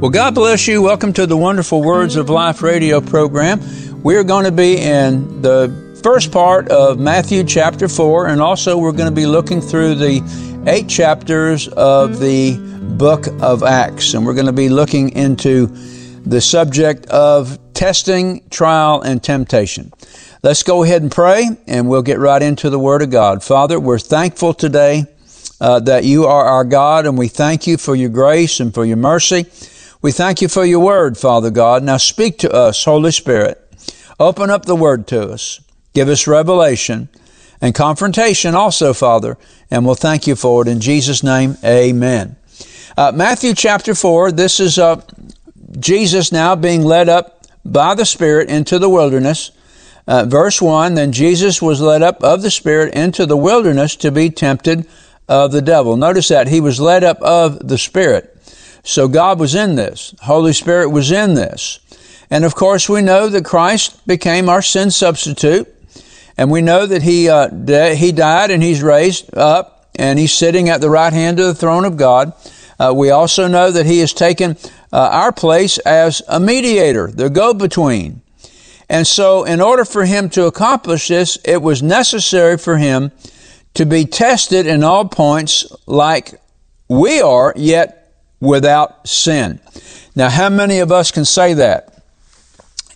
Well, God bless you. Welcome to the wonderful Words of Life radio program. We're going to be in the first part of Matthew chapter 4, and also we're going to be looking through the 8 chapters of the book of Acts. And we're going to be looking into the subject of testing, trial, and temptation. Let's go ahead and pray, and we'll get right into the Word of God. Father, we're thankful today that you are our God, and we thank you for your grace and for your mercy. We thank you for your word, Father God. Now speak to us, Holy Spirit. Open up the word to us. Give us revelation and confrontation also, Father, and we'll thank you for it. In Jesus' name, amen. Matthew chapter 4, this is Jesus now being led up by the Spirit into the wilderness. Verse 1, then Jesus was led up of the Spirit into the wilderness to be tempted of the devil. Notice that he was led up of the Spirit. So God was in this. Holy Spirit was in this. And of course, we know that Christ became our sin substitute. And we know that he died and he's raised up and he's sitting at the right hand of the throne of God. We also know that he has taken our place as a mediator, the go-between. And so in order for him to accomplish this, it was necessary for him to be tested in all points like we are, yet without sin. Now, how many of us can say that?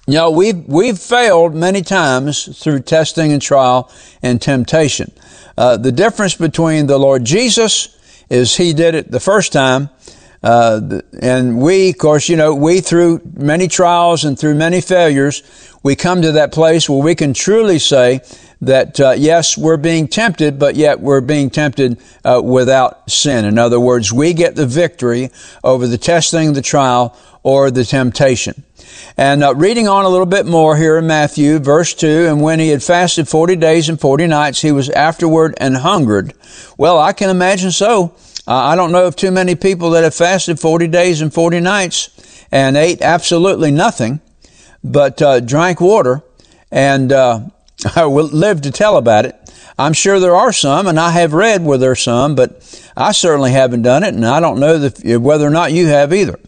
You know, we've failed many times through testing and trial and temptation. The difference between the Lord Jesus is he did it the first time. And we, of course, you know, we through many trials and through many failures, we come to that place where we can truly say that, yes, we're being tempted, but yet we're being tempted without sin. In other words, we get the victory over the testing, the trial, or the temptation. And reading on a little bit more here in Matthew, verse 2, and when he had fasted 40 days and 40 nights, he was afterward and hungered. Well, I can imagine so. I don't know of too many people that have fasted 40 days and 40 nights and ate absolutely nothing but drank water and lived to tell about it. I'm sure there are some, and I have read where there are some, but I certainly haven't done it, and I don't know whether or not you have either.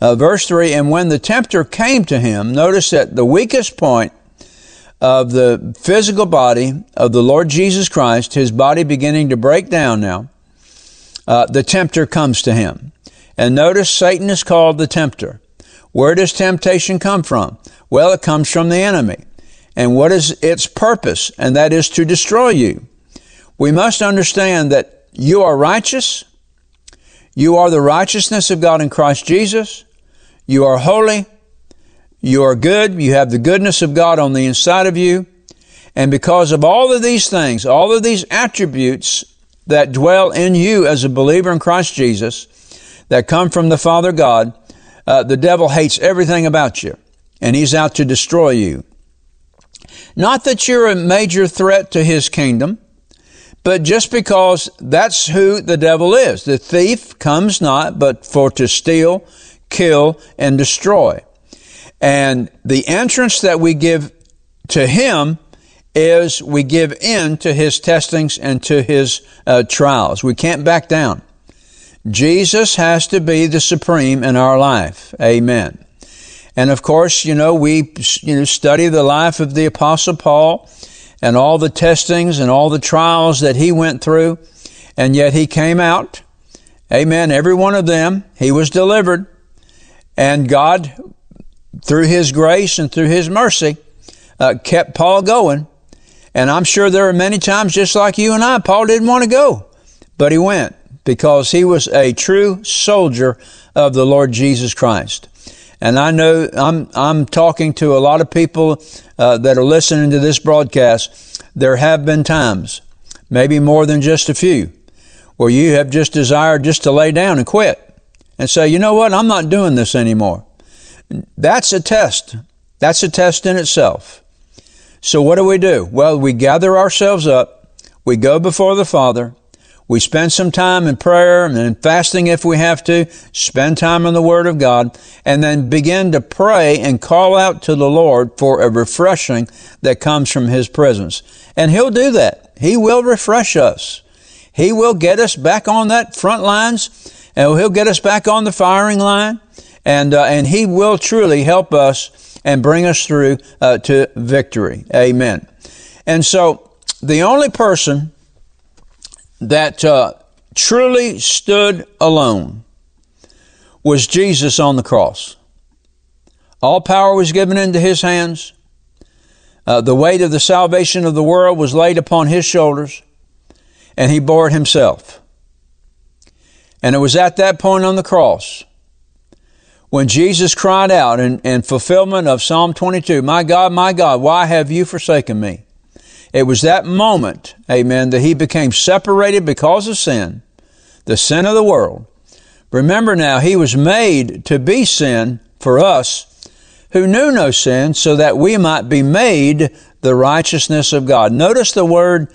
Verse 3, and when the tempter came to him, notice that the weakest point of the physical body of the Lord Jesus Christ, his body beginning to break down now, the tempter comes to him. And notice Satan is called the tempter. Where does temptation come from? Well, it comes from the enemy. And what is its purpose? And that is to destroy you. We must understand that you are righteous. You are the righteousness of God in Christ Jesus. You are holy. You are good. You have the goodness of God on the inside of you. And because of all of these things, all of these attributes that dwell in you as a believer in Christ Jesus, that come from the Father God, the devil hates everything about you, and he's out to destroy you. Not that you're a major threat to his kingdom, but just because that's who the devil is. The thief comes not, but for to steal, kill, and destroy. And the entrance that we give to him is we give in to his testings and to his trials. We can't back down. Jesus has to be the supreme in our life. Amen. And of course, you know, we study the life of the Apostle Paul and all the testings and all the trials that he went through. And yet he came out. Amen. Every one of them, he was delivered. And God, through his grace and through his mercy, kept Paul going. And I'm sure there are many times, just like you and I, Paul didn't want to go, but he went because he was a true soldier of the Lord Jesus Christ. And I know I'm talking to a lot of people that are listening to this broadcast. There have been times, maybe more than just a few, where you have just desired just to lay down and quit and say, you know what, I'm not doing this anymore. That's a test. That's a test in itself. So what do? Well, we gather ourselves up. We go before the Father. We spend some time in prayer and in fasting if we have to. Spend time in the Word of God. And then begin to pray and call out to the Lord for a refreshing that comes from His presence. And He'll do that. He will refresh us. He will get us back on that front lines. And He'll get us back on the firing line. and He will truly help us and bring us through to victory. Amen. And so the only person that truly stood alone was Jesus on the cross. All power was given into His hands. The weight of the salvation of the world was laid upon His shoulders, and He bore it Himself. And it was at that point on the cross when Jesus cried out in fulfillment of Psalm 22, my God, why have you forsaken me?" It was that moment, amen, that He became separated because of sin, the sin of the world. Remember now, He was made to be sin for us who knew no sin, so that we might be made the righteousness of God. Notice the word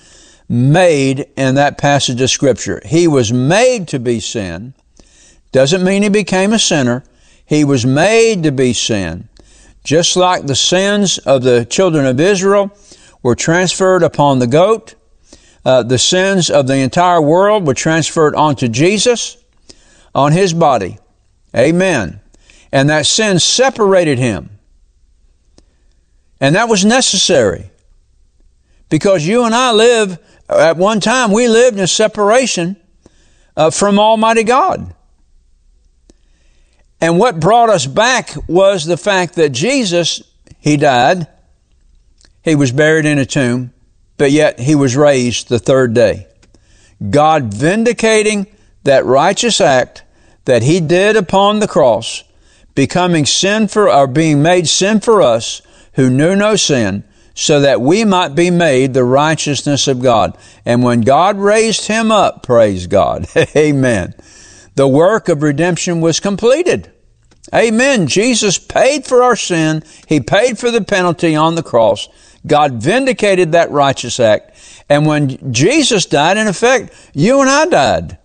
made in that passage of Scripture. He was made to be sin. Doesn't mean He became a sinner. He was made to be sin. Just like the sins of the children of Israel were transferred upon the goat, the sins of the entire world were transferred onto Jesus, on His body. Amen. And that sin separated Him. And that was necessary, because you and I live, at one time, we lived in separation from Almighty God. And what brought us back was the fact that Jesus, He died, He was buried in a tomb, but yet He was raised the third day. God vindicating that righteous act that He did upon the cross, becoming sin for, or being made sin for us who knew no sin, so that we might be made the righteousness of God. And when God raised Him up, praise God, amen, the work of redemption was completed. Amen. Jesus paid for our sin. He paid for the penalty on the cross. God vindicated that righteous act. And when Jesus died, in effect, you and I died.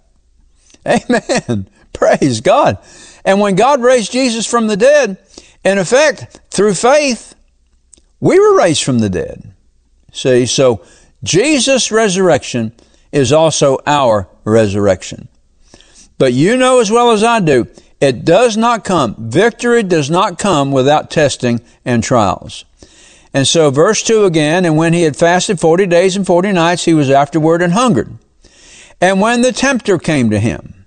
Amen. Praise God. And when God raised Jesus from the dead, in effect, through faith, we were raised from the dead. See, so Jesus' resurrection is also our resurrection. But you know as well as I do, it does not come. Victory does not come without testing and trials. And so verse 2 again, and when he had fasted 40 days and 40 nights, he was afterward and hungered. And when the tempter came to him,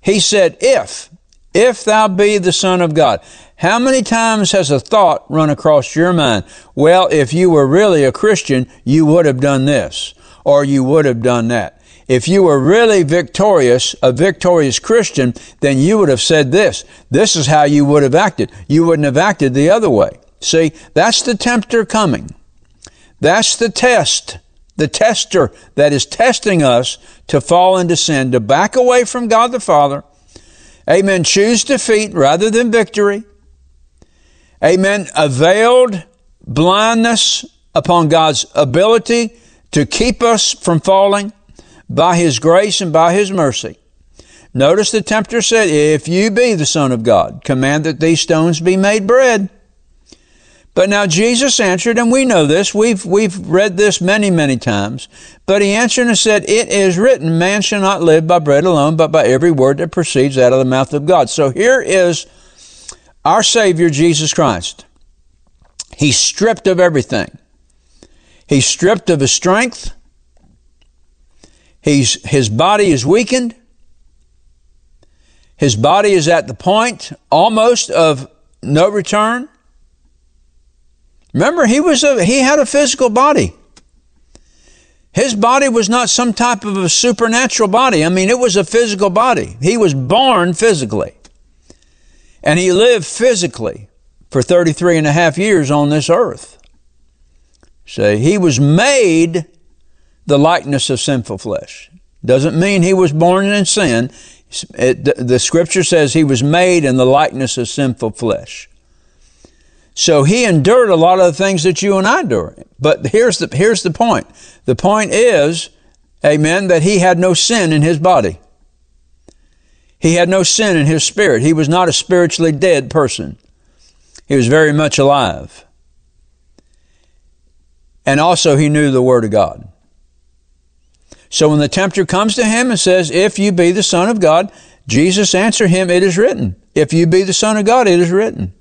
he said, if thou be the Son of God. How many times has a thought run across your mind? Well, if you were really a Christian, you would have done this, or you would have done that. If you were really victorious, a victorious Christian, then you would have said this. This is how you would have acted. You wouldn't have acted the other way. See, that's the tempter coming. That's the test, the tester that is testing us to fall into sin, to back away from God the Father. Amen. Choose defeat rather than victory. Amen. A veiled blindness upon God's ability to keep us from falling by His grace and by His mercy. Notice the tempter said, if you be the Son of God, command that these stones be made bread. But now Jesus answered, and we know this, we've read this many, many times, but he answered and said, it is written, man shall not live by bread alone, but by every word that proceeds out of the mouth of God. So here is our Savior, Jesus Christ. He's stripped of everything. He's stripped of his strength. His body is weakened. His body is at the point almost of no return. Remember, he had a physical body. His body was not some type of a supernatural body. I mean, it was a physical body. He was born physically. And he lived physically for 33 and a half years on this earth. So he was made the likeness of sinful flesh. Doesn't mean he was born in sin. The Scripture says he was made in the likeness of sinful flesh. So he endured a lot of the things that you and I endure. But here's the point. The point is, amen, that he had no sin in his body. He had no sin in his spirit. He was not a spiritually dead person. He was very much alive. And also he knew the Word of God. So when the tempter comes to him and says, if you be the Son of God, Jesus answered him, "It is written, if you be the Son of God, it is written.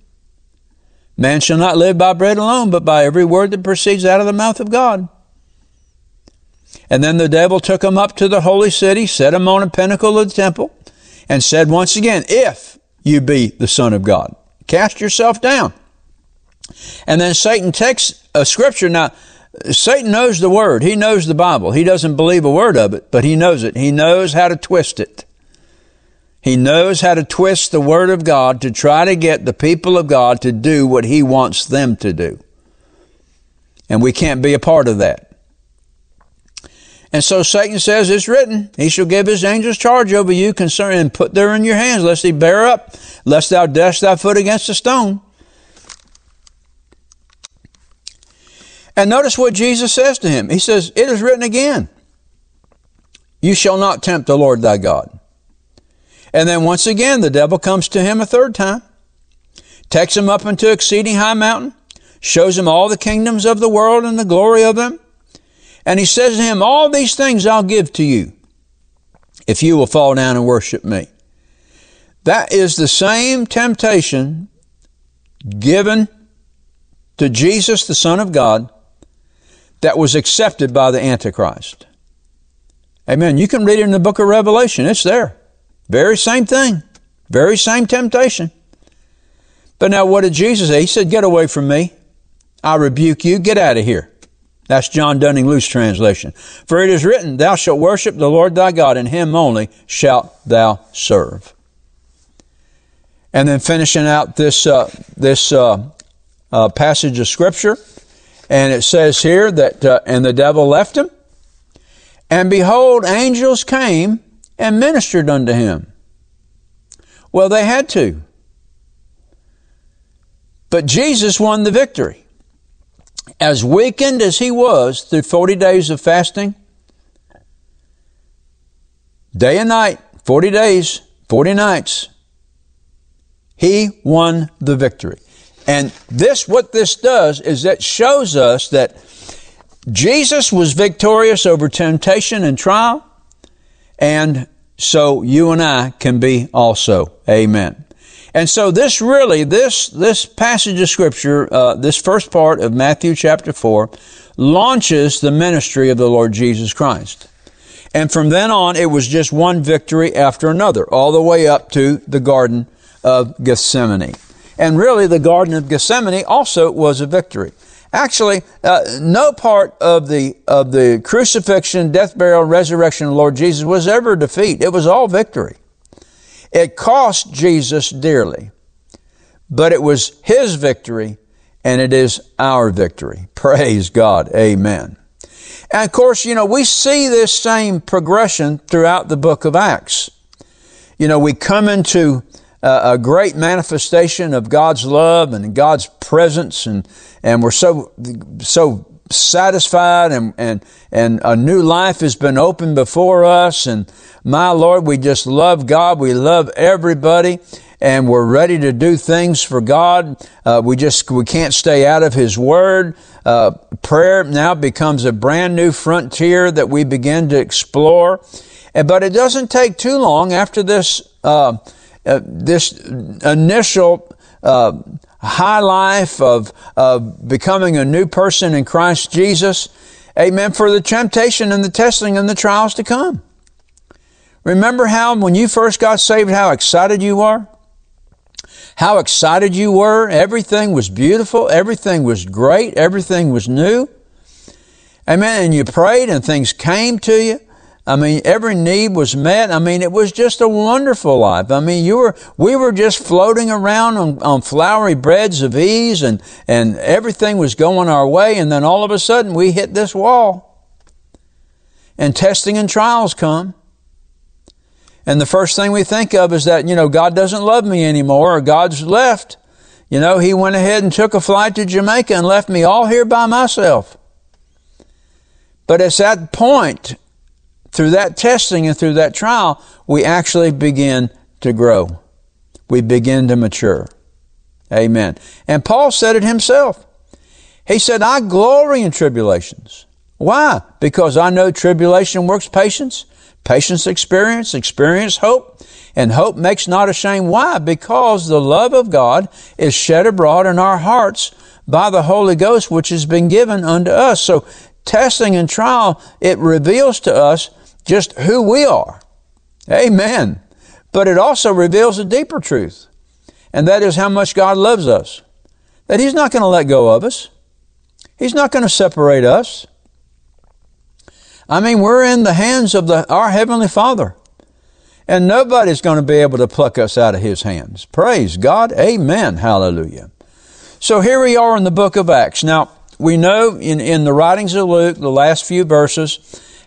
Man shall not live by bread alone, but by every word that proceeds out of the mouth of God." And then the devil took him up to the holy city, set him on a pinnacle of the temple, and said once again, "If you be the Son of God, cast yourself down." And then Satan takes a scripture. Now, Satan knows the word. He knows the Bible. He doesn't believe a word of it, but he knows it. He knows how to twist it. He knows how to twist the word of God to try to get the people of God to do what he wants them to do. And we can't be a part of that. And so Satan says, "It's written, he shall give his angels charge over you concerning, and put them in your hands, lest he bear up, lest thou dash thy foot against a stone." And notice what Jesus says to him. He says, "It is written again, you shall not tempt the Lord thy God." And then once again, the devil comes to him a third time, takes him up into exceeding high mountain, shows him all the kingdoms of the world and the glory of them. And he says to him, "All these things I'll give to you if you will fall down and worship me." That is the same temptation given to Jesus, the Son of God, that was accepted by the Antichrist. Amen. You can read it in the book of Revelation. It's there. Very same thing. Very same temptation. But now what did Jesus say? He said, "Get away from me. I rebuke you. Get out of here." That's John Dunning Luthe's translation. "For it is written, thou shalt worship the Lord thy God, and him only shalt thou serve." And then finishing out this passage of scripture, and it says here that, "And the devil left him, and behold, angels came and ministered unto him." Well, they had to. But Jesus won the victory. As weakened as he was through 40 days of fasting, day and night, 40 days, 40 nights, he won the victory. And this, what this does is that shows us that Jesus was victorious over temptation and trial. And so you and I can be also. Amen. And so this really, this passage of scripture, this first part of Matthew chapter 4, launches the ministry of the Lord Jesus Christ. And from then on, it was just one victory after another, all the way up to the Garden of Gethsemane. And really, the Garden of Gethsemane also was a victory. Actually, no part of the crucifixion, death, burial, resurrection of the Lord Jesus was ever a defeat. It was all victory. It cost Jesus dearly, but it was his victory, and it is our victory. Praise God. Amen. And of course, you know, we see this same progression throughout the book of Acts. You know, we come into a great manifestation of God's love and God's presence, and we're so satisfied, and a new life has been opened before us. And my Lord, we just love God. We love everybody, and we're ready to do things for God. We can't stay out of his word. Prayer now becomes a brand new frontier that we begin to explore. But it doesn't take too long after this, this initial high life of becoming a new person in Christ Jesus, amen, for the temptation and the testing and the trials to come. Remember how when you first got saved, how excited you were? How excited you were. Everything was beautiful. Everything was great. Everything was new. Amen. And you prayed and things came to you. I mean, every need was met. I mean, it was just a wonderful life. I mean, we were just floating around on flowery beds of ease, and everything was going our way. And then all of a sudden we hit this wall, and testing and trials come. And the first thing we think of is that, you know, God doesn't love me anymore, or God's left. You know, he went ahead and took a flight to Jamaica and left me all here by myself. But it's that point, through that testing and through that trial, we actually begin to grow. We begin to mature. Amen. And Paul said it himself. He said, "I glory in tribulations." Why? "Because I know tribulation works patience. Patience experience hope, and hope makes not ashamed. Why? Because the love of God is shed abroad in our hearts by the Holy Ghost, which has been given unto us. So testing and trial, it reveals to us just who we are. Amen. But it also reveals a deeper truth, and that is how much God loves us, that He's not going to let go of us. He's not going to separate us. I mean, we're in the hands of our Heavenly Father, and nobody's going to be able to pluck us out of His hands. Praise God. Amen. Hallelujah. So here we are in the book of Acts. Now, we know in the writings of Luke, the last few verses,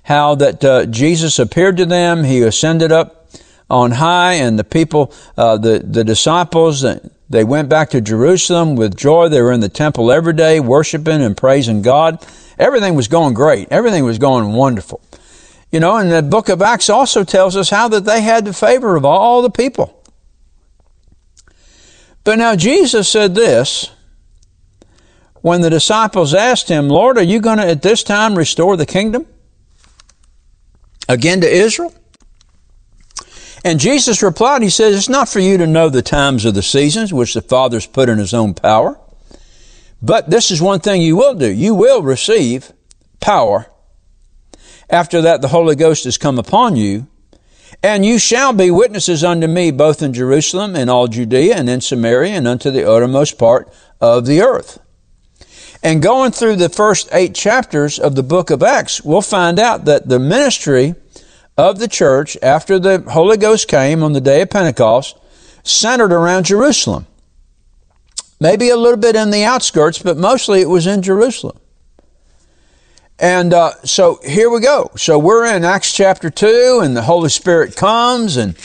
how that Jesus appeared to them. He ascended up on high, and the people, the disciples, they went back to Jerusalem with joy. They were in the temple every day, worshiping and praising God. Everything was going great. Everything was going wonderful. You know, and the book of Acts also tells us how that they had the favor of all the people. But now Jesus said this, when the disciples asked Him, Lord, are you going to at this time restore the kingdom again to Israel? And Jesus replied, He says, it's not for you to know the times or the seasons, which the Father's put in His own power. But this is one thing you will do. You will receive power. After that, the Holy Ghost has come upon you, and you shall be witnesses unto me, both in Jerusalem and all Judea and in Samaria and unto the uttermost part of the earth. And going through the first 8 chapters of the book of Acts, we'll find out that the ministry of the church after the Holy Ghost came on the day of Pentecost centered around Jerusalem. Maybe a little bit in the outskirts, but mostly it was in Jerusalem. And so here we go. So we're in Acts chapter 2, and the Holy Spirit comes, and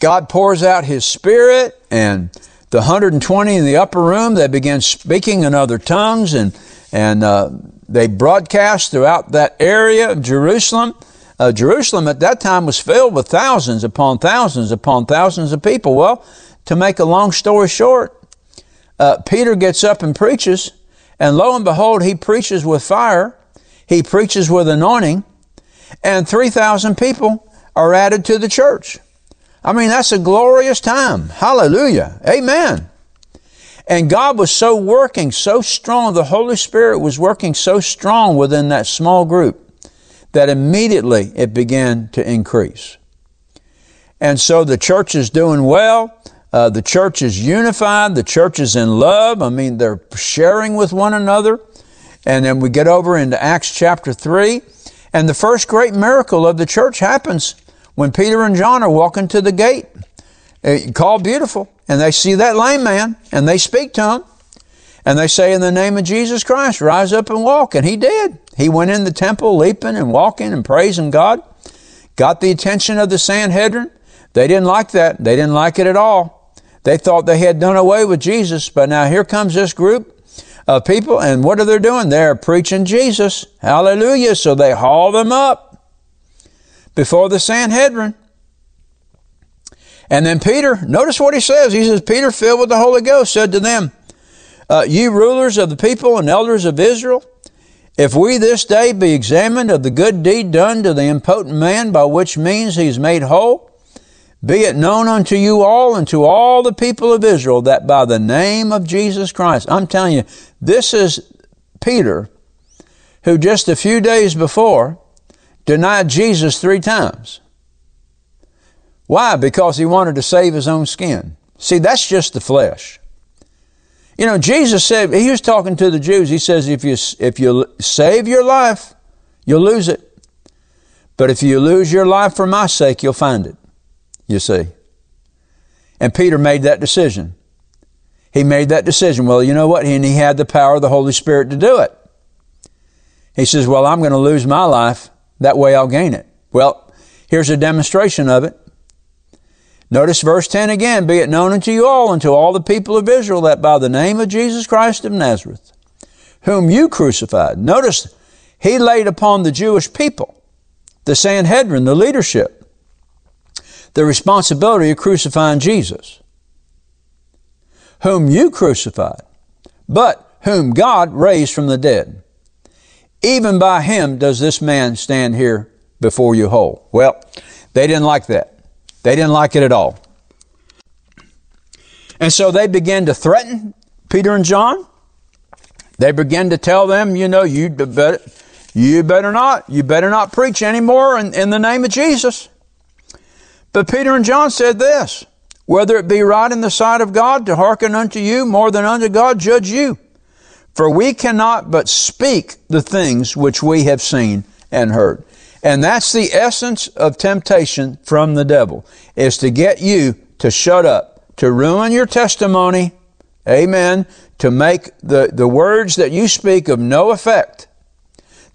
God pours out His Spirit, and the 120 in the upper room, they began speaking in other tongues, and they broadcast throughout that area of Jerusalem. Jerusalem at that time was filled with thousands upon thousands upon thousands of people. Well, to make a long story short, Peter gets up and preaches, and lo and behold, he preaches with fire. He preaches with anointing, and 3,000 people are added to the church. I mean, that's a glorious time. Hallelujah. Amen. And God was so working so strong. The Holy Spirit was working so strong within that small group that immediately it began to increase. And so the church is doing well. The church is unified. The church is in love. I mean, they're sharing with one another. And then we get over into Acts chapter 3. And the first great miracle of the church happens when Peter and John are walking to the gate, called Beautiful, and they see that lame man, and they speak to him, and they say, in the name of Jesus Christ, rise up and walk. And he did. He went in the temple leaping and walking and praising God, got the attention of the Sanhedrin. They didn't like that. They didn't like it at all. They thought they had done away with Jesus, but now here comes this group of people, and what are they doing? They're preaching Jesus. Hallelujah. So they haul them up before the Sanhedrin. And then Peter, notice what he says. He says, Peter, filled with the Holy Ghost, said to them, you rulers of the people and elders of Israel, if we this day be examined of the good deed done to the impotent man, by which means he is made whole, be it known unto you all and to all the people of Israel that by the name of Jesus Christ. I'm telling you, this is Peter, who just a few days before denied Jesus 3 times. Why? Because he wanted to save his own skin. See, that's just the flesh. You know, Jesus said, he was talking to the Jews. He says, if you save your life, you'll lose it. But if you lose your life for my sake, you'll find it, you see. And Peter made that decision. He made that decision. Well, you know what? And he had the power of the Holy Spirit to do it. He says, well, I'm going to lose my life. That way I'll gain it. Well, here's a demonstration of it. Notice verse 10 again, be it known unto you all and to all the people of Israel that by the name of Jesus Christ of Nazareth, whom you crucified. Notice he laid upon the Jewish people, the Sanhedrin, the leadership, the responsibility of crucifying Jesus, whom you crucified, but whom God raised from the dead. Even by him does this man stand here before you whole. Well, they didn't like that. They didn't like it at all. And so they began to threaten Peter and John. They began to tell them, you know, you better not preach anymore in the name of Jesus. But Peter and John said this, whether it be right in the sight of God to hearken unto you more than unto God, judge you. For we cannot but speak the things which we have seen and heard. And that's the essence of temptation from the devil, is to get you to shut up, to ruin your testimony, amen, to make the words that you speak of no effect.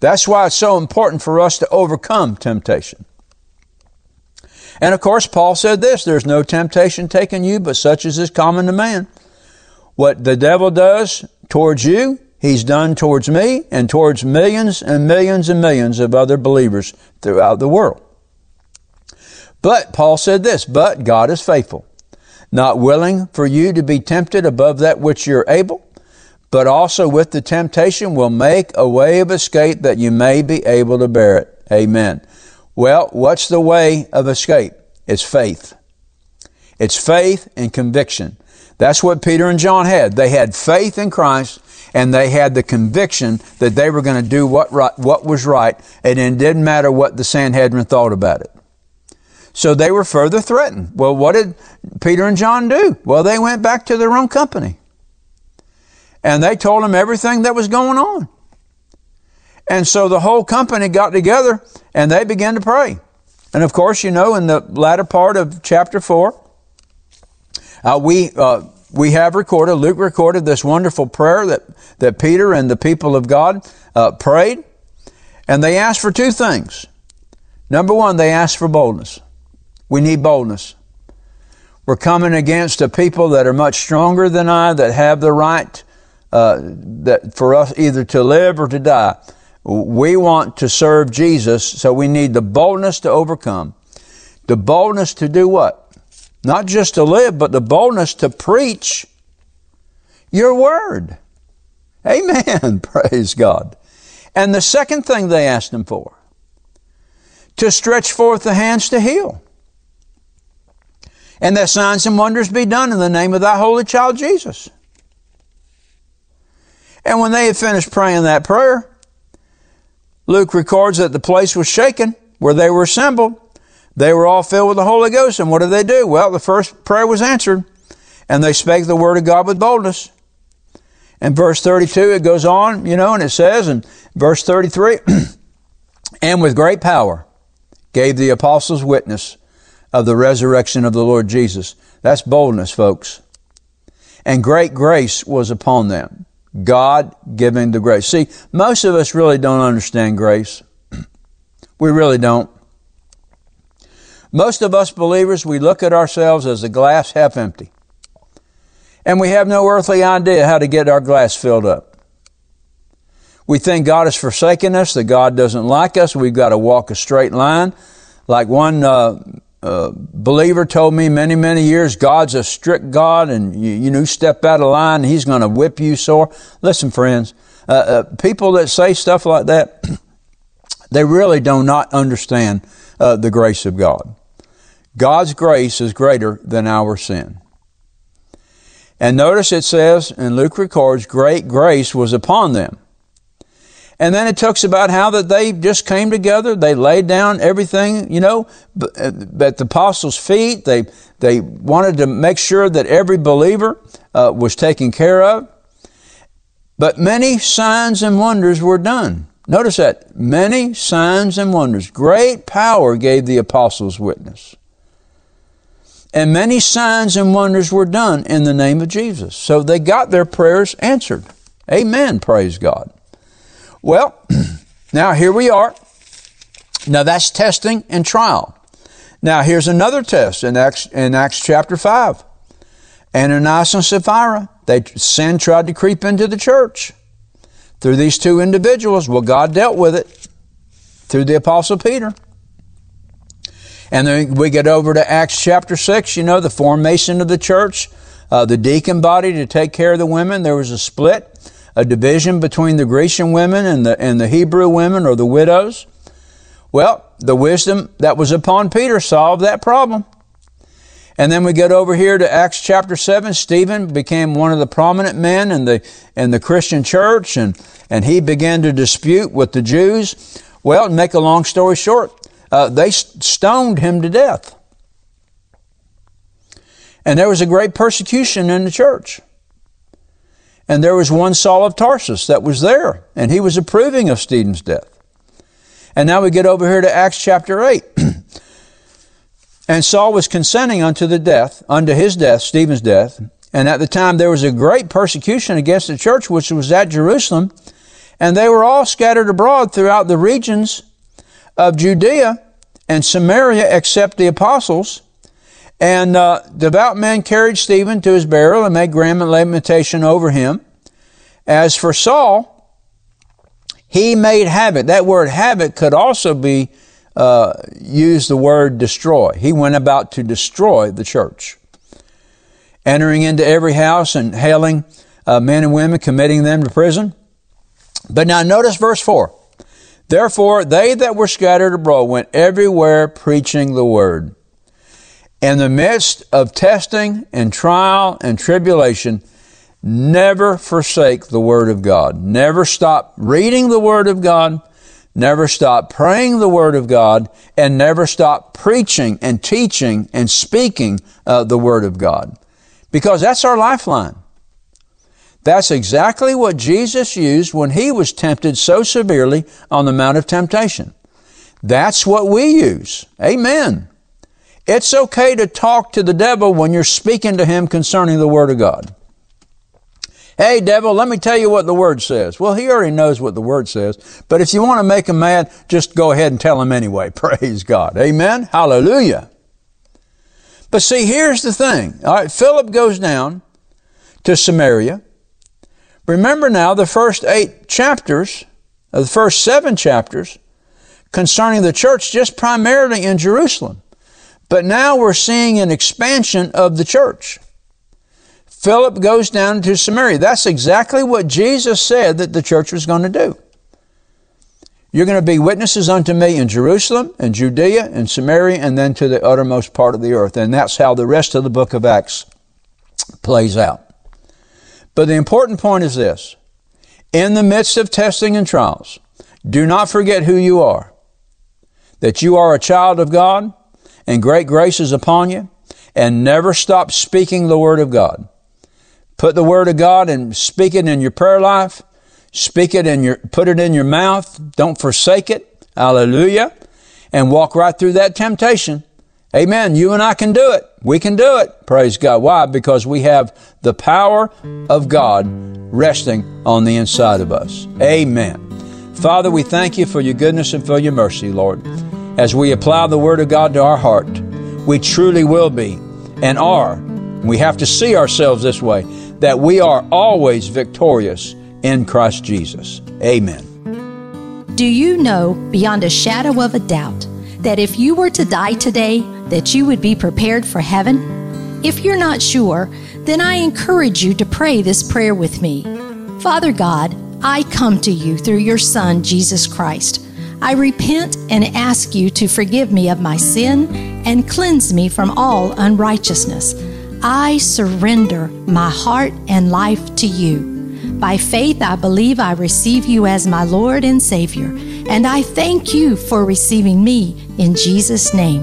That's why it's so important for us to overcome temptation. And of course, Paul said this, there's no temptation taken you, but such as is common to man. What the devil does towards you, he's done towards me and towards millions and millions and millions of other believers throughout the world. But Paul said this, but God is faithful, not willing for you to be tempted above that which you're able, but also with the temptation will make a way of escape that you may be able to bear it. Amen. Well, what's the way of escape? It's faith. It's faith and conviction. That's what Peter and John had. They had faith in Christ, and they had the conviction that they were going to do what was right, and it didn't matter what the Sanhedrin thought about it. So they were further threatened. Well, what did Peter and John do? Well, they went back to their own company, and they told them everything that was going on. And so the whole company got together and they began to pray. And of course, you know, in the latter part of chapter 4, we have recorded, Luke recorded this wonderful prayer that Peter and the people of God prayed. And they asked for two things. Number one, they asked for boldness. We need boldness. We're coming against a people that are much stronger than I, that have the right that for us either to live or to die. We want to serve Jesus, so we need the boldness to overcome. The boldness to do what? Not just to live, but the boldness to preach your word. Amen. Praise God. And the second thing they asked him for, to stretch forth the hands to heal. And that signs and wonders be done in the name of thy holy child, Jesus. And when they had finished praying that prayer, Luke records that the place was shaken where they were assembled. They were all filled with the Holy Ghost. And what did they do? Well, the first prayer was answered, and they spake the word of God with boldness. And verse 32, it goes on, you know, and it says in verse 33, and with great power gave the apostles witness of the resurrection of the Lord Jesus. That's boldness, folks. And great grace was upon them. God giving the grace. See, most of us really don't understand grace. We really don't. Most of us believers, we look at ourselves as a glass half empty. And we have no earthly idea how to get our glass filled up. We think God has forsaken us, that God doesn't like us. We've got to walk a straight line. Like one believer told me many years, God's a strict God, and you step out of line, he's going to whip you sore. Listen, friends, people that say stuff like that, they really do not understand the grace of God. God's grace is greater than our sin. And notice it says, and Luke records, great grace was upon them. And then it talks about how that they just came together. They laid down everything, you know, at the apostles' feet. They wanted to make sure that every believer was taken care of. But many signs and wonders were done. Notice that. Many signs and wonders. Great power gave the apostles witness. And many signs and wonders were done in the name of Jesus. So they got their prayers answered. Amen. Praise God. Well, now here we are. Now that's testing and trial. Now here's another test in Acts chapter 5. Ananias and Sapphira, sin tried to creep into the church through these two individuals. Well, God dealt with it through the Apostle Peter. And then we get over to Acts chapter 6, you know, the formation of the church, the deacon body to take care of the women. There was a split. A division between the Grecian women and the Hebrew women, or the widows. Well, the wisdom that was upon Peter solved that problem. And then we get over here to Acts chapter 7. Stephen became one of the prominent men in the Christian church, and he began to dispute with the Jews. Well, to make a long story short, they stoned him to death. And there was a great persecution in the church. And there was one Saul of Tarsus that was there, and he was approving of Stephen's death. And now we get over here to Acts chapter 8. And Saul was consenting unto his death, Stephen's death. And at the time there was a great persecution against the church, which was at Jerusalem. And they were all scattered abroad throughout the regions of Judea and Samaria, except the apostles. And devout men carried Stephen to his burial and made great lamentation over him. As for Saul, he made havoc. That word havoc could also be used the word destroy. He went about to destroy the church, entering into every house and hailing men and women, committing them to prison. But now notice verse 4. Therefore, they that were scattered abroad went everywhere preaching the word. In the midst of testing and trial and tribulation, never forsake the Word of God. Never stop reading the Word of God. Never stop praying the Word of God. And never stop preaching and teaching and speaking the Word of God. Because that's our lifeline. That's exactly what Jesus used when he was tempted so severely on the Mount of Temptation. That's what we use. Amen. It's okay to talk to the devil when you're speaking to him concerning the Word of God. Hey, devil, let me tell you what the Word says. Well, he already knows what the Word says, but if you want to make him mad, just go ahead and tell him anyway. Praise God. Amen. Hallelujah. But see, here's the thing. All right, Philip goes down to Samaria. Remember now the first 8 chapters, or the first 7 chapters concerning the church just primarily in Jerusalem. But now we're seeing an expansion of the church. Philip goes down to Samaria. That's exactly what Jesus said that the church was going to do. You're going to be witnesses unto me in Jerusalem and Judea and Samaria and then to the uttermost part of the earth. And that's how the rest of the book of Acts plays out. But the important point is this. In the midst of testing and trials, do not forget who you are, that you are a child of God, and great grace is upon you, and never stop speaking the Word of God. Put the Word of God and speak it in your prayer life. Put it in your mouth. Don't forsake it. Hallelujah. And walk right through that temptation. Amen. You and I can do it. We can do it. Praise God. Why? Because we have the power of God resting on the inside of us. Amen. Father, we thank you for your goodness and for your mercy, Lord. As we apply the Word of God to our heart, we truly will be and are. We have to see ourselves this way, that we are always victorious in Christ Jesus. Amen. Do you know beyond a shadow of a doubt that if you were to die today, that you would be prepared for heaven? If you're not sure, then I encourage you to pray this prayer with me. Father God, I come to you through your Son, Jesus Christ. I repent and ask you to forgive me of my sin and cleanse me from all unrighteousness. I surrender my heart and life to you. By faith, I believe I receive you as my Lord and Savior, and I thank you for receiving me in Jesus' name.